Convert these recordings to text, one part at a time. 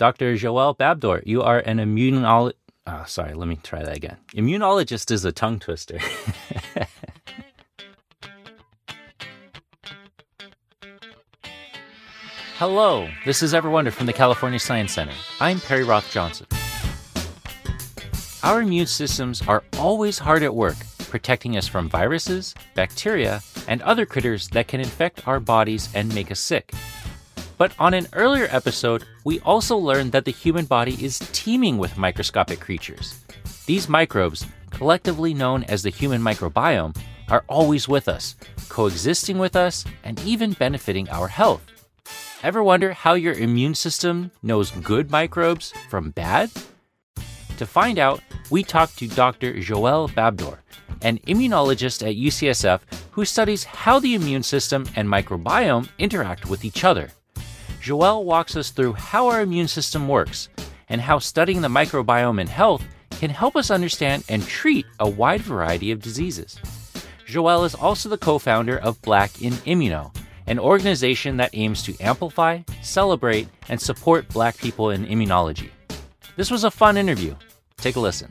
Dr. Joelle Babdor, you are an immunologist. Oh, sorry, let me try that again. Immunologist is a tongue twister. Hello, this is Ever Wonder from the California Science Center. I'm Perry Roth-Johnson. Our immune systems are always hard at work, protecting us from viruses, bacteria, and other critters that can infect our bodies and make us sick. But on an earlier episode, we also learned that the human body is teeming with microscopic creatures. These microbes, collectively known as the human microbiome, are always with us, coexisting with us, and even benefiting our health. Ever wonder how your immune system knows good microbes from bad? To find out, we talked to Dr. Joelle Babdor, an immunologist at UCSF who studies how the immune system and microbiome interact with each other. Joelle walks us through how our immune system works and how studying the microbiome and health can help us understand and treat a wide variety of diseases. Joelle is also the co-founder of Black in Immuno, an organization that aims to amplify, celebrate, and support Black people in immunology. This was a fun interview. Take a listen.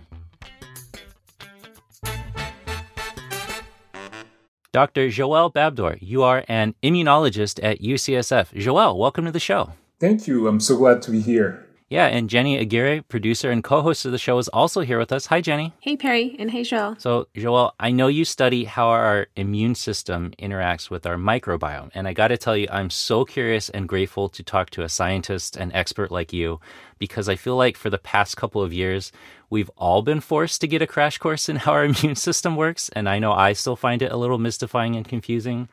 Dr. Joelle Babdor, you are an immunologist at UCSF. Joelle, welcome to the show. Thank you. I'm so glad to be here. Yeah, and Jenny Aguirre, producer and co-host of the show, is also here with us. Hi, Jenny. Hey, Perry, and hey, Joelle. So, Joelle, I know you study how our immune system interacts with our microbiome, and I got to tell you, I'm so curious and grateful to talk to a scientist and expert like you, because I feel like for the past couple of years, we've all been forced to get a crash course in how our immune system works, and I know I still find it a little mystifying and confusing.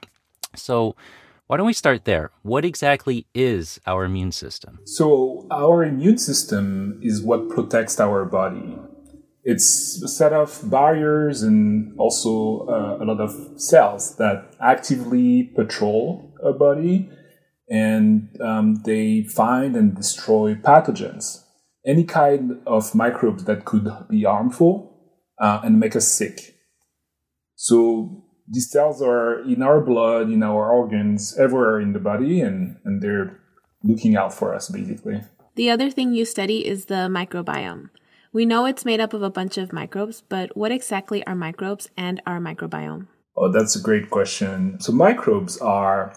So, why don't we start there? What exactly is our immune system? So our immune system is what protects our body. It's a set of barriers and also a lot of cells that actively patrol our body, and they find and destroy pathogens, any kind of microbes that could be harmful and make us sick. So these cells are in our blood, in our organs, everywhere in the body, and they're looking out for us, basically. The other thing you study is the microbiome. We know it's made up of a bunch of microbes, but what exactly are microbes and our microbiome? Oh, that's a great question. So microbes are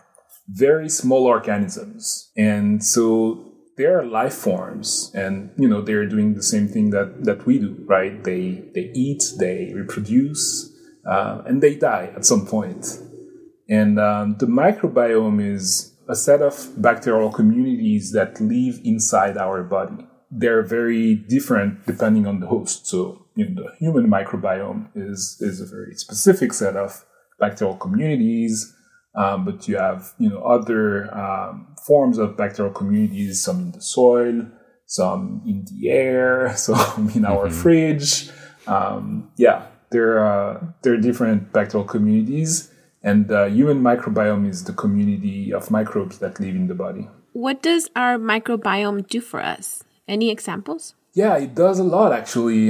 very small organisms, and so they are life forms, and you know they're doing the same thing that we do, right? They eat, they reproduce, and they die at some point. And the microbiome is a set of bacterial communities that live inside our body. They're very different depending on the host. So you know, the human microbiome is a very specific set of bacterial communities, but you have other forms of bacterial communities, some in the soil, some in the air, some in our fridge. There are different bacterial communities, and the human microbiome is the community of microbes that live in the body. What does our microbiome do for us? Any examples? Yeah, it does a lot, actually.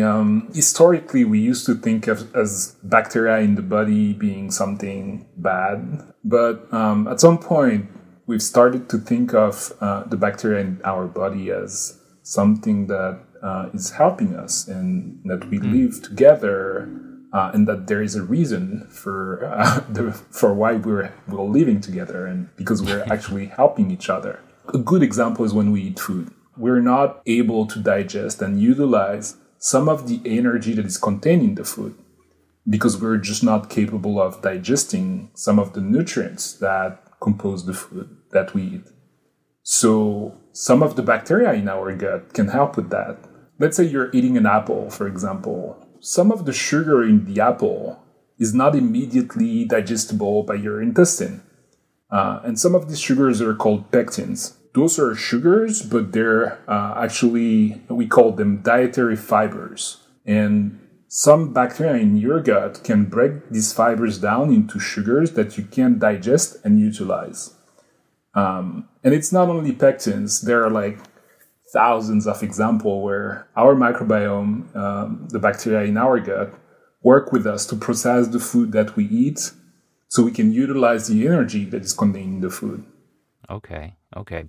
Historically, we used to think of as bacteria in the body being something bad. But at some point, we've started to think of the bacteria in our body as something that is helping us, and that we live together, and that there is a reason for why we're living together, and because we're actually helping each other. A good example is when we eat food. We're not able to digest and utilize some of the energy that is contained in the food because we're just not capable of digesting some of the nutrients that compose the food that we eat. So some of the bacteria in our gut can help with that. Let's say you're eating an apple, for example. Some of the sugar in the apple is not immediately digestible by your intestine. And some of these sugars are called pectins. Those are sugars, but they're actually, we call them dietary fibers. And some bacteria in your gut can break these fibers down into sugars that you can digest and utilize. And it's not only pectins. There are like thousands of examples where our microbiome, the bacteria in our gut, work with us to process the food that we eat so we can utilize the energy that is contained in the food. Okay.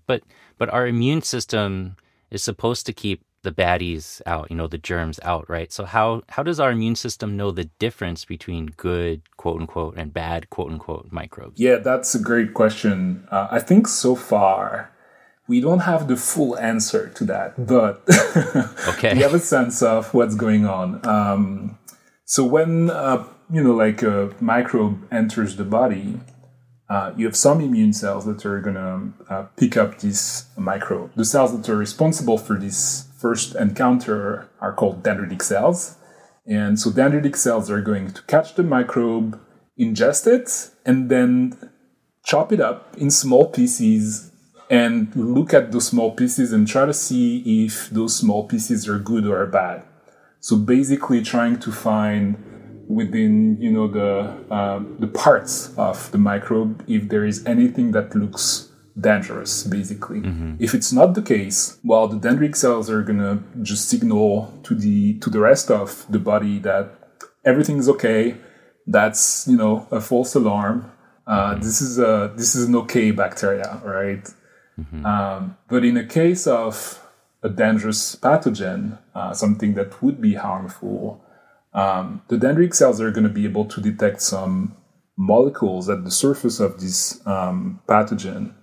But our immune system is supposed to keep the baddies out, you know, the germs out, right? So how does our immune system know the difference between good, quote unquote, and bad, quote unquote, microbes? Yeah, that's a great question. I think so far we don't have the full answer to that, but we have a sense of what's going on. So when, like a microbe enters the body, you have some immune cells that are going to pick up this microbe. The cells that are responsible for this first encounter are called dendritic cells. And so dendritic cells are going to catch the microbe, ingest it, and then chop it up in small pieces and look at those small pieces and try to see if those small pieces are good or bad. So basically trying to find within, the parts of the microbe, if there is anything that looks dangerous, basically. Mm-hmm. If it's not the case, well, the dendritic cells are gonna just signal to the rest of the body that everything's okay. That's, a false alarm. Mm-hmm. This is an okay bacteria, right? Mm-hmm. But in a case of a dangerous pathogen, something that would be harmful, the dendritic cells are going to be able to detect some molecules at the surface of this pathogen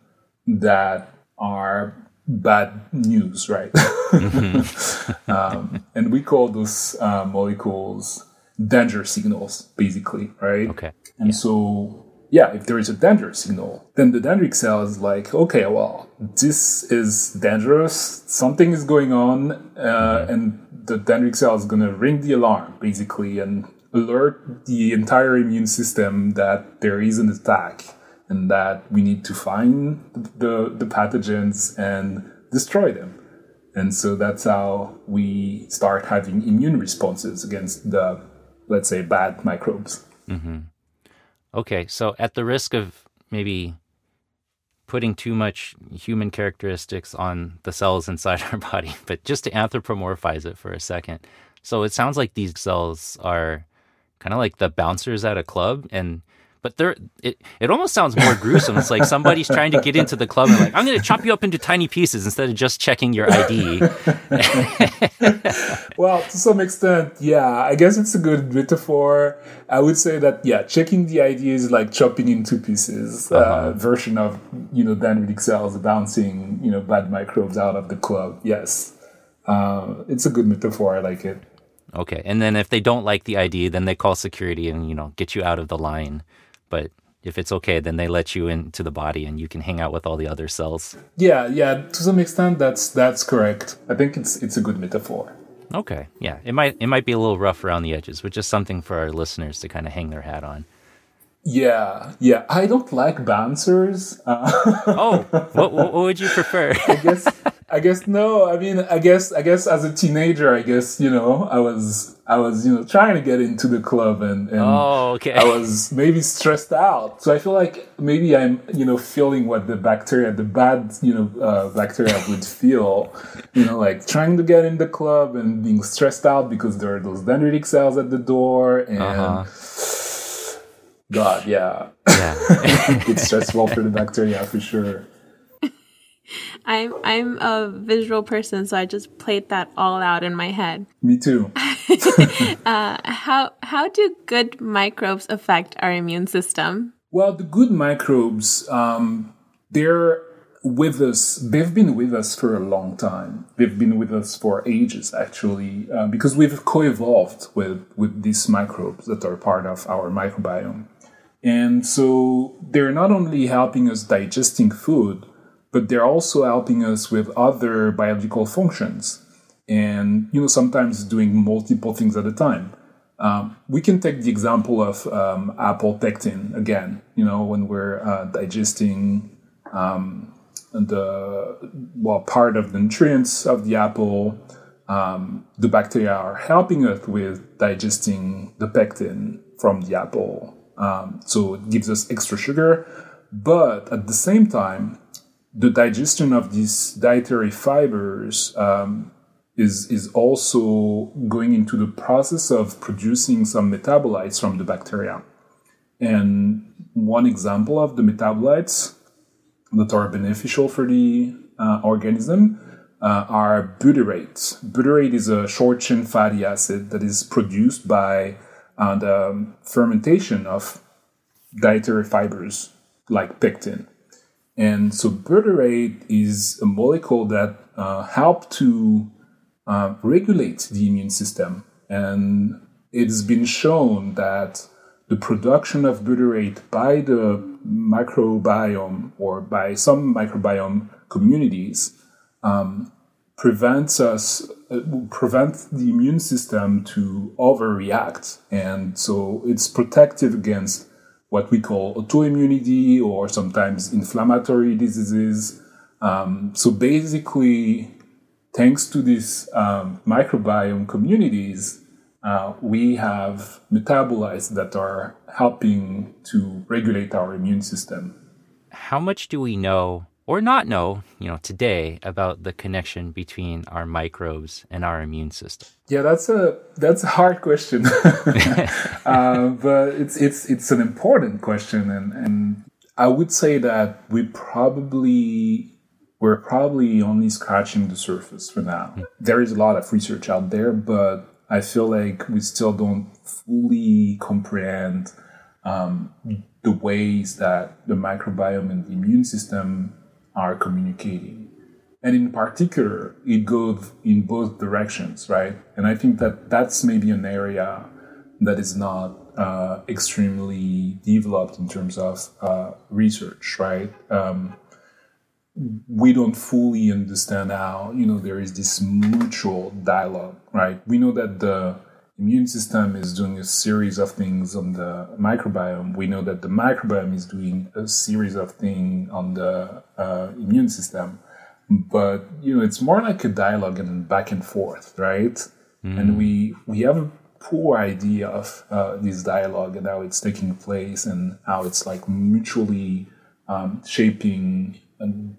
that are bad news, right? Mm-hmm. And we call those molecules danger signals, basically, right? Okay. And so, if there is a danger signal, then the dendritic cell is like, okay, well, this is dangerous. Something is going on, and the dendritic cell is going to ring the alarm, basically, and alert the entire immune system that there is an attack and that we need to find the pathogens and destroy them. And so that's how we start having immune responses against the, let's say, bad microbes. Mm-hmm. Okay, so at the risk of maybe putting too much human characteristics on the cells inside our body, but just to anthropomorphize it for a second. So it sounds like these cells are kind of like the bouncers at a club, but it almost sounds more gruesome. It's like somebody's trying to get into the club and like, I'm going to chop you up into tiny pieces instead of just checking your ID. Well, to some extent, yeah, I guess it's a good metaphor. I would say that, checking the ID is like chopping into pieces, version of, dendritic cells bouncing, bad microbes out of the club. Yes. It's a good metaphor. I like it. Okay. And then if they don't like the ID, then they call security and, get you out of the line. But if it's okay, then they let you into the body and you can hang out with all the other cells. Yeah. To some extent, that's correct. I think it's a good metaphor. Okay. Yeah. It might be a little rough around the edges, which is something for our listeners to kind of hang their hat on. Yeah. I don't like bouncers. What would you prefer? I guess no. I mean, I guess as a teenager, I was trying to get into the club and I was maybe stressed out. So I feel like maybe I'm, feeling what the bad bacteria would feel, like trying to get in the club and being stressed out because there are those dendritic cells at the door and God, yeah. It's stressful for the bacteria for sure. I'm a visual person, so I just played that all out in my head. Me too. How do good microbes affect our immune system? Well, the good microbes, they're with us. They've been with us for a long time. They've been with us for ages, actually, because we've co-evolved with these microbes that are part of our microbiome. And so they're not only helping us digesting food, but they're also helping us with other biological functions and, sometimes doing multiple things at a time. We can take the example of apple pectin again, when we're digesting part of the nutrients of the apple. The bacteria are helping us with digesting the pectin from the apple. So it gives us extra sugar, but at the same time, the digestion of these dietary fibers is also going into the process of producing some metabolites from the bacteria. And one example of the metabolites that are beneficial for the organism are butyrates. Butyrate is a short-chain fatty acid that is produced by the fermentation of dietary fibers like pectin. And so butyrate is a molecule that helps to regulate the immune system. And it's been shown that the production of butyrate by the microbiome or by some microbiome communities prevents the immune system to overreact. And so it's protective against what we call autoimmunity or sometimes inflammatory diseases. So basically, thanks to these microbiome communities, we have metabolites that are helping to regulate our immune system. How much do we know or not know, today about the connection between our microbes and our immune system? Yeah, that's a hard question, but it's an important question, and I would say that we're probably only scratching the surface for now. Mm-hmm. There is a lot of research out there, but I feel like we still don't fully comprehend the ways that the microbiome and the immune system are communicating. And in particular, it goes in both directions, right? And I think that that's maybe an area that is not extremely developed in terms of research, right? We don't fully understand how, there is this mutual dialogue, right? We know that the immune system is doing a series of things on the microbiome. We know that the microbiome is doing a series of things on the immune system. But, it's more like a dialogue and back and forth, right? Mm. And we have a poor idea of this dialogue and how it's taking place and how it's like mutually shaping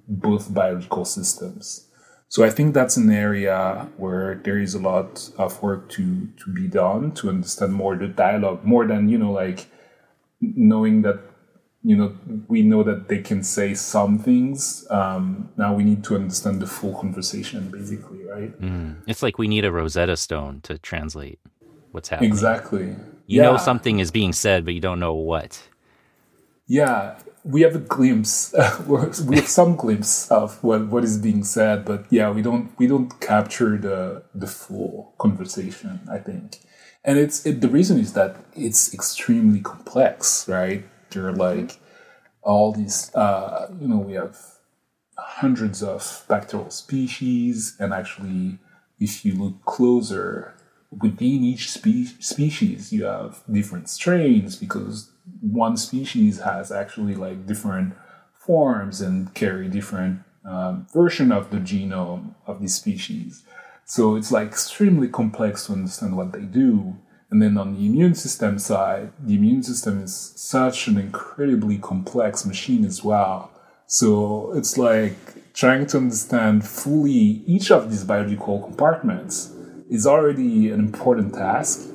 both biological systems. So I think that's an area where there is a lot of work to be done to understand more the dialogue, more than, knowing that, we know that they can say some things. Now we need to understand the full conversation, basically, right? Mm. It's like we need a Rosetta Stone to translate what's happening. Exactly. You know something is being said, but you don't know what. Yeah, we have a glimpse. We have some glimpse of what is being said, but yeah, we don't capture the full conversation, I think. And the reason is that it's extremely complex, right? There are like all these, we have hundreds of bacterial species, and actually, if you look closer, within each species, you have different strains because one species has actually like different forms and carry different version of the genome of this species. So it's like extremely complex to understand what they do. And then on the immune system side, the immune system is such an incredibly complex machine as well. So it's like trying to understand fully each of these biological compartments is already an important task.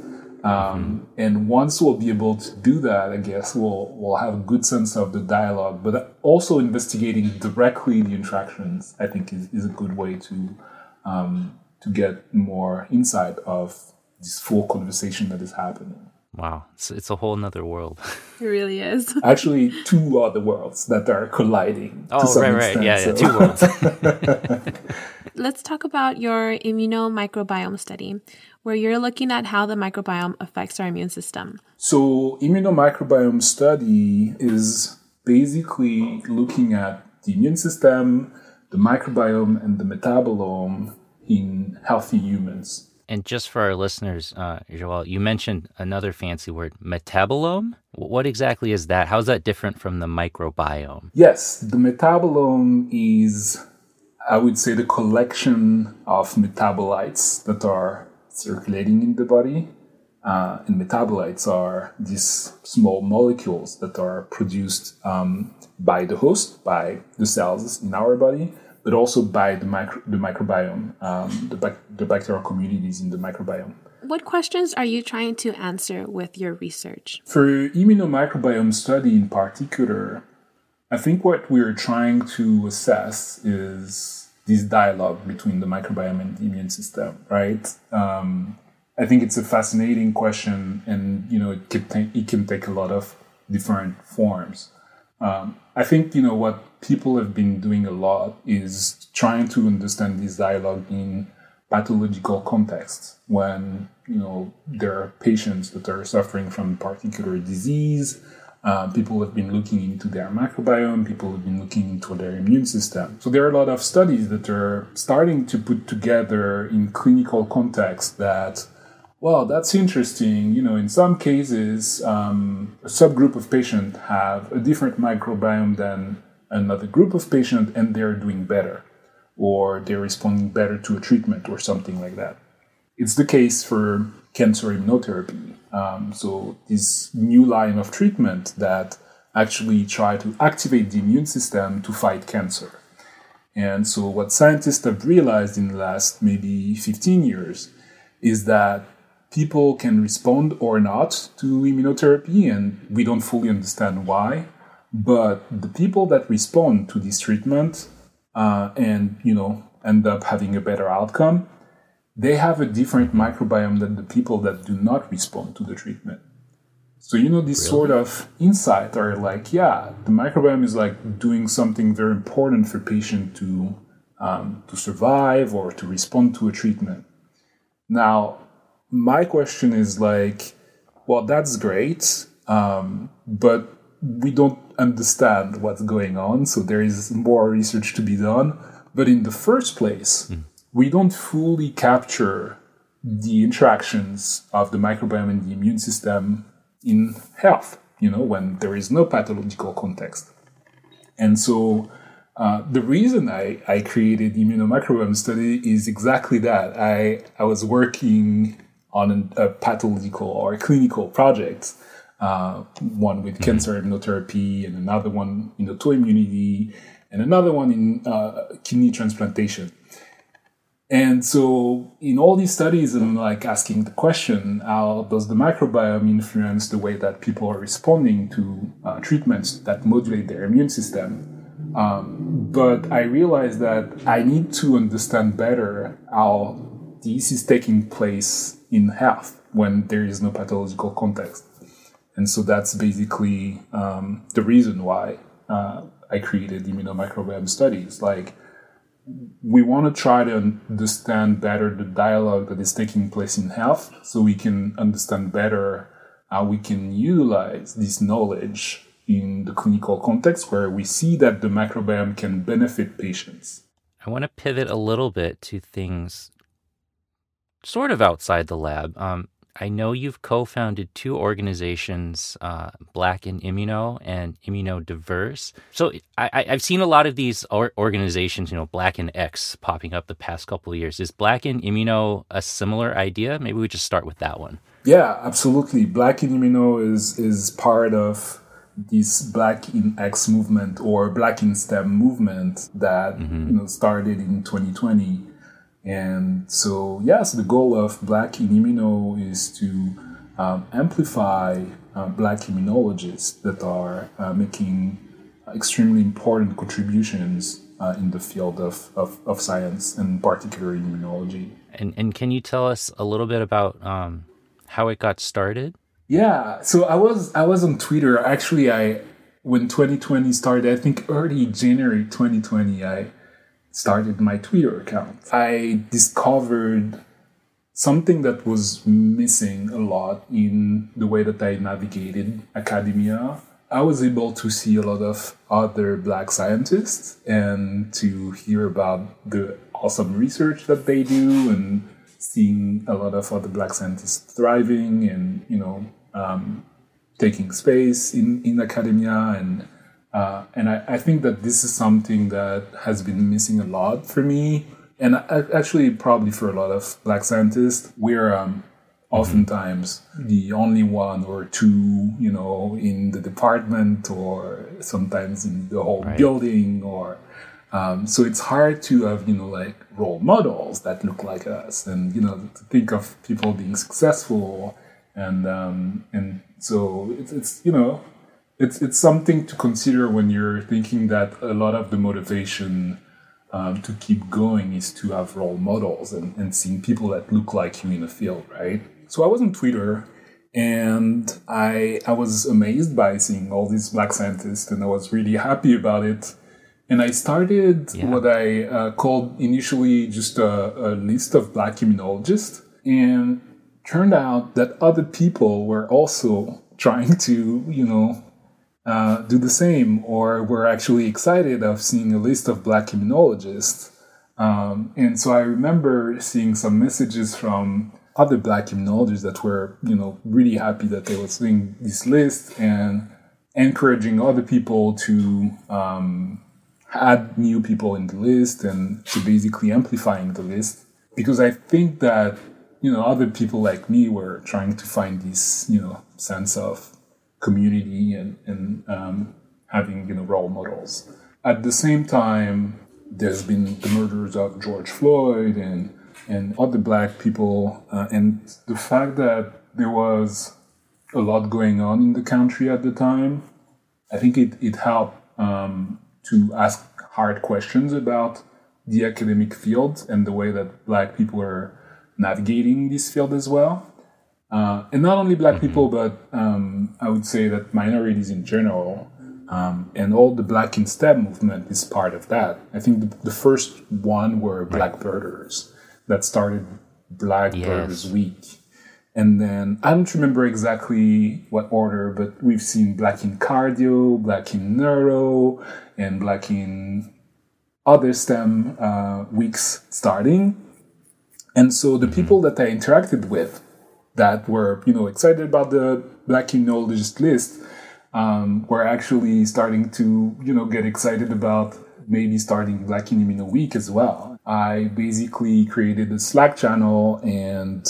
And once we'll be able to do that, I guess we'll have a good sense of the dialogue, but also investigating directly the interactions, I think is a good way to get more insight of this full conversation that is happening. Wow. It's a whole nother world. It really is. Actually, two other worlds that are colliding. Oh, right. Yeah, two worlds. Let's talk about your immunomicrobiome study, where you're looking at how the microbiome affects our immune system. So immunomicrobiome study is basically looking at the immune system, the microbiome, and the metabolome in healthy humans. And just for our listeners, Joelle, you mentioned another fancy word, metabolome. What exactly is that? How is that different from the microbiome? Yes, the metabolome is, I would say, the collection of metabolites that are circulating in the body. And metabolites are these small molecules that are produced by the host, by the cells in our body, but also by the microbiome, the bacterial communities in the microbiome. What questions are you trying to answer with your research? For immunomicrobiome study in particular, I think what we're trying to assess is this dialogue between the microbiome and the immune system, right? I think it's a fascinating question, and you know it can take a lot of different forms. I think, you know, what people have been doing a lot is trying to understand this dialogue in pathological contexts when, you know, there are patients that are suffering from particular disease. People have been looking into their microbiome. People have been looking into their immune system. So there are a lot of studies that are starting to put together in clinical context that, well, that's interesting. You know, in some cases, a subgroup of patients have a different microbiome than another group of patients, and they're doing better, or they're responding better to a treatment or something like that. It's the case for cancer immunotherapy. So this new line of treatment that actually try to activate the immune system to fight cancer. And so what scientists have realized in the last maybe 15 years is that people can respond or not to immunotherapy, and we don't fully understand why. But the people that respond to this treatment and, you know, end up having a better outcome, they have a different microbiome than the people that do not respond to the treatment. So, you know, this sort of insight are like, yeah, the microbiome is like doing something very important for patient to survive or to respond to a treatment. Now, my question is like, well, that's great, but we don't understand what's going on. So there is more research to be done. But in the first place, we don't fully capture the interactions of the microbiome and the immune system in health, you know, when there is no pathological context. And so the reason I created the immunomicrobiome study is exactly that. I was working on a pathological or a clinical project, one with cancer immunotherapy and another one in autoimmunity and another one in kidney transplantation. And so in all these studies, I'm like asking the question, how does the microbiome influence the way that people are responding to treatments that modulate their immune system? But I realized that I need to understand better how this is taking place in health when there is no pathological context. And so that's basically the reason why I created immunomicrobiome studies. Like, we want to try to understand better the dialogue that is taking place in health so we can understand better how we can utilize this knowledge in the clinical context where we see that the microbiome can benefit patients. I want to pivot a little bit to things sort of outside the lab. I know you've co-founded two organizations, Black in Immuno and Immunodiverse. So I've seen a lot of these organizations, you know, Black in X popping up the past couple of years. Is Black in Immuno a similar idea? Maybe we just start with that one. Yeah, absolutely. Black in Immuno is part of this Black in X movement or Black in STEM movement that you know started in 2020. And so, yes, the goal of Black in Immuno is to amplify Black immunologists that are making extremely important contributions in the field of science, and in particular immunology. And can you tell us a little bit about how it got started? Yeah, so I was on Twitter. Actually, when 2020 started, I think early January 2020, I started my Twitter account. I discovered something that was missing a lot in the way that I navigated academia. I was able to see a lot of other Black scientists and to hear about the awesome research that they do, and seeing a lot of other Black scientists thriving and, you know, taking space in academia. And I think that this is something that has been missing a lot for me, and actually probably for a lot of Black scientists. We're oftentimes the only one or two, you know, in the department or sometimes in the whole building. Or so it's hard to have, you know, like role models that look like us, and, you know, to think of people being successful. And so it's you know, it's something to consider when you're thinking that a lot of the motivation to keep going is to have role models and seeing people that look like you in the field, right? So I was on Twitter and I was amazed by seeing all these Black scientists, and I was really happy about it. And I started what I called initially just a list of Black immunologists, and turned out that other people were also trying to, do the same, or were actually excited of seeing a list of Black immunologists. And so I remember seeing some messages from other Black immunologists that were, really happy that they were seeing this list and encouraging other people to add new people in the list and to basically amplifying the list. Because I think that, other people like me were trying to find this, sense of community and having, role models. At the same time, there's been the murders of George Floyd and other Black people. And the fact that there was a lot going on in the country at the time, I think it helped to ask hard questions about the academic field and the way that Black people are navigating this field as well. And not only Black people, but I would say that minorities in general, and all the Black in STEM movement is part of that. I think the first one were Black birders that started Black Birders Week. And then I don't remember exactly what order, but we've seen Black in cardio, Black in neuro, and Black in other STEM weeks starting. And so the people that I interacted with that were, excited about the Black immunologist list were actually starting to, get excited about maybe starting Black in Immuno Week as well. I basically created a Slack channel and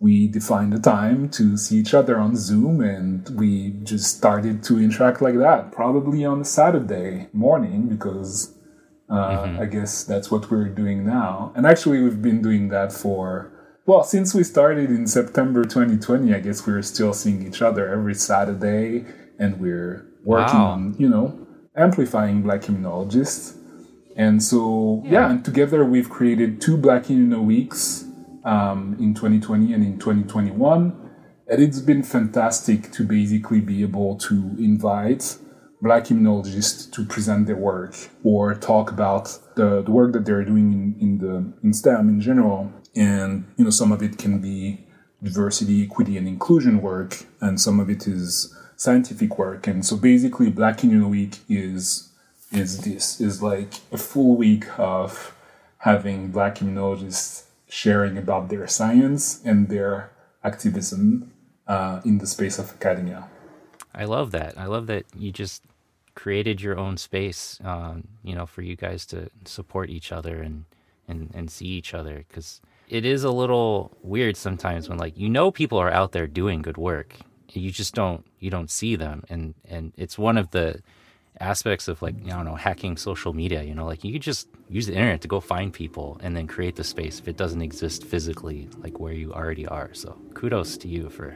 we defined a time to see each other on Zoom, and we just started to interact like that, probably on a Saturday morning because I guess that's what we're doing now. And actually, we've been doing that since we started in September 2020, I guess we're still seeing each other every Saturday, and we're working on, amplifying Black immunologists. And so, and together we've created 2 Black Immuno Weeks in 2020 and in 2021. And it's been fantastic to basically be able to invite Black immunologists to present their work or talk about the work that they're doing in STEM in general. And, some of it can be diversity, equity, and inclusion work, and some of it is scientific work. And so basically Black Immuno Week is like a full week of having Black immunologists sharing about their science and their activism in the space of academia. I love that. I love that you just created your own space, for you guys to support each other and see each other, because it is a little weird sometimes when people are out there doing good work, you just don't see them. And it's one of the aspects of hacking social media, you could just use the internet to go find people and then create the space if it doesn't exist physically, where you already are. So kudos to you for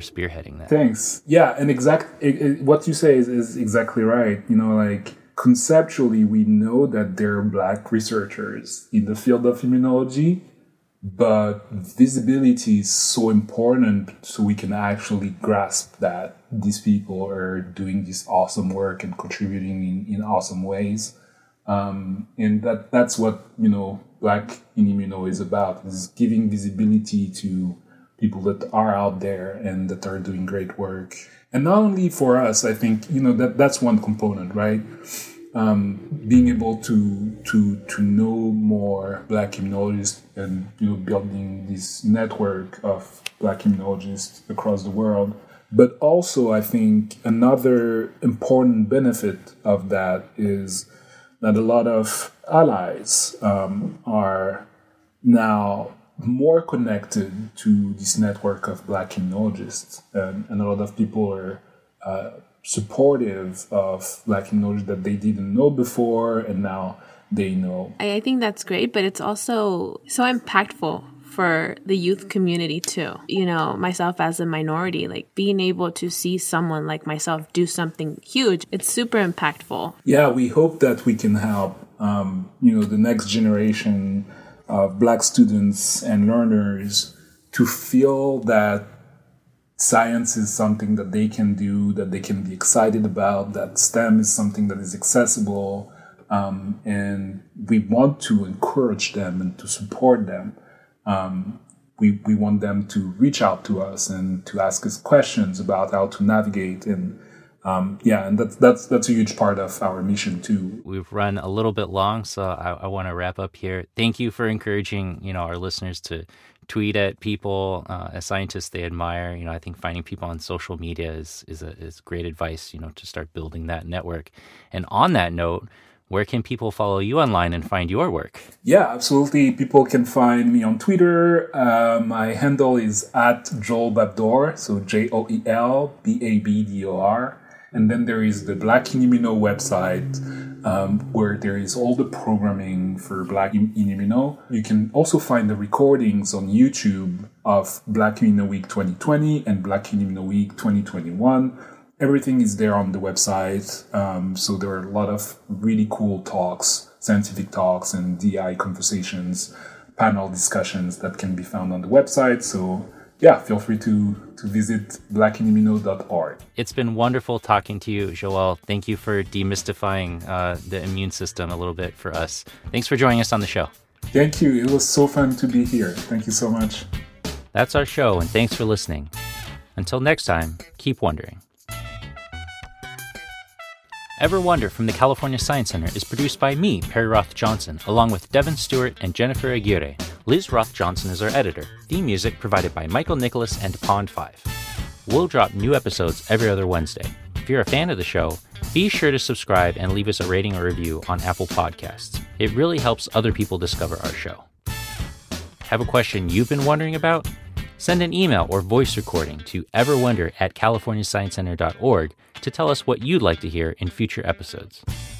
spearheading that. Thanks. Yeah. And what you say is exactly right. Conceptually, we know that there are Black researchers in the field of immunology, but visibility is so important so we can actually grasp that these people are doing this awesome work and contributing in awesome ways. And that's what, Black in Immuno is about, is giving visibility to people that are out there and that are doing great work. And not only for us, I think, that's one component, right? Being able to know more Black immunologists and, building this network of Black immunologists across the world. But also, I think another important benefit of that is that a lot of allies are now more connected to this network of Black immunologists, and a lot of people are supportive of Black immunologists that they didn't know before, and now they know. I think that's great, but it's also so impactful for the youth community too. Myself as a minority, being able to see someone like myself do something huge, it's super impactful. Yeah, we hope that we can help the next generation of Black students and learners to feel that science is something that they can do, that they can be excited about, that STEM is something that is accessible. And we want to encourage them and to support them. We want them to reach out to us and to ask us questions about how to navigate. And and that's a huge part of our mission too. We've run a little bit long, so I want to wrap up here. Thank you for encouraging our listeners to tweet at people, as scientists they admire. I think finding people on social media is great advice. To start building that network. And on that note, where can people follow you online and find your work? Yeah, absolutely. People can find me on Twitter. My handle is at Joelle Babdor, so JoelleBabdor. And then there is the Black in Immuno website, where there is all the programming for Black in Immuno. You can also find the recordings on YouTube of Black in Immuno Week 2020 and Black in Immuno Week 2021. Everything is there on the website. So there are a lot of really cool talks, scientific talks and DI conversations, panel discussions that can be found on the website. So yeah, feel free to visit blackinimmuno.org. It's been wonderful talking to you, Joelle. Thank you for demystifying the immune system a little bit for us. Thanks for joining us on the show. Thank you. It was so fun to be here. Thank you so much. That's our show, and thanks for listening. Until next time, keep wondering. Ever Wonder from the California Science Center is produced by me, Perry Roth-Johnson, along with Devin Stewart and Jennifer Aguirre. Liz Roth-Johnson is our editor. Theme music provided by Michael Nicholas and Pond5. We'll drop new episodes every other Wednesday. If you're a fan of the show, be sure to subscribe and leave us a rating or review on Apple Podcasts. It really helps other people discover our show. Have a question you've been wondering about? Send an email or voice recording to everwonder@californiasciencecenter.org to tell us what you'd like to hear in future episodes.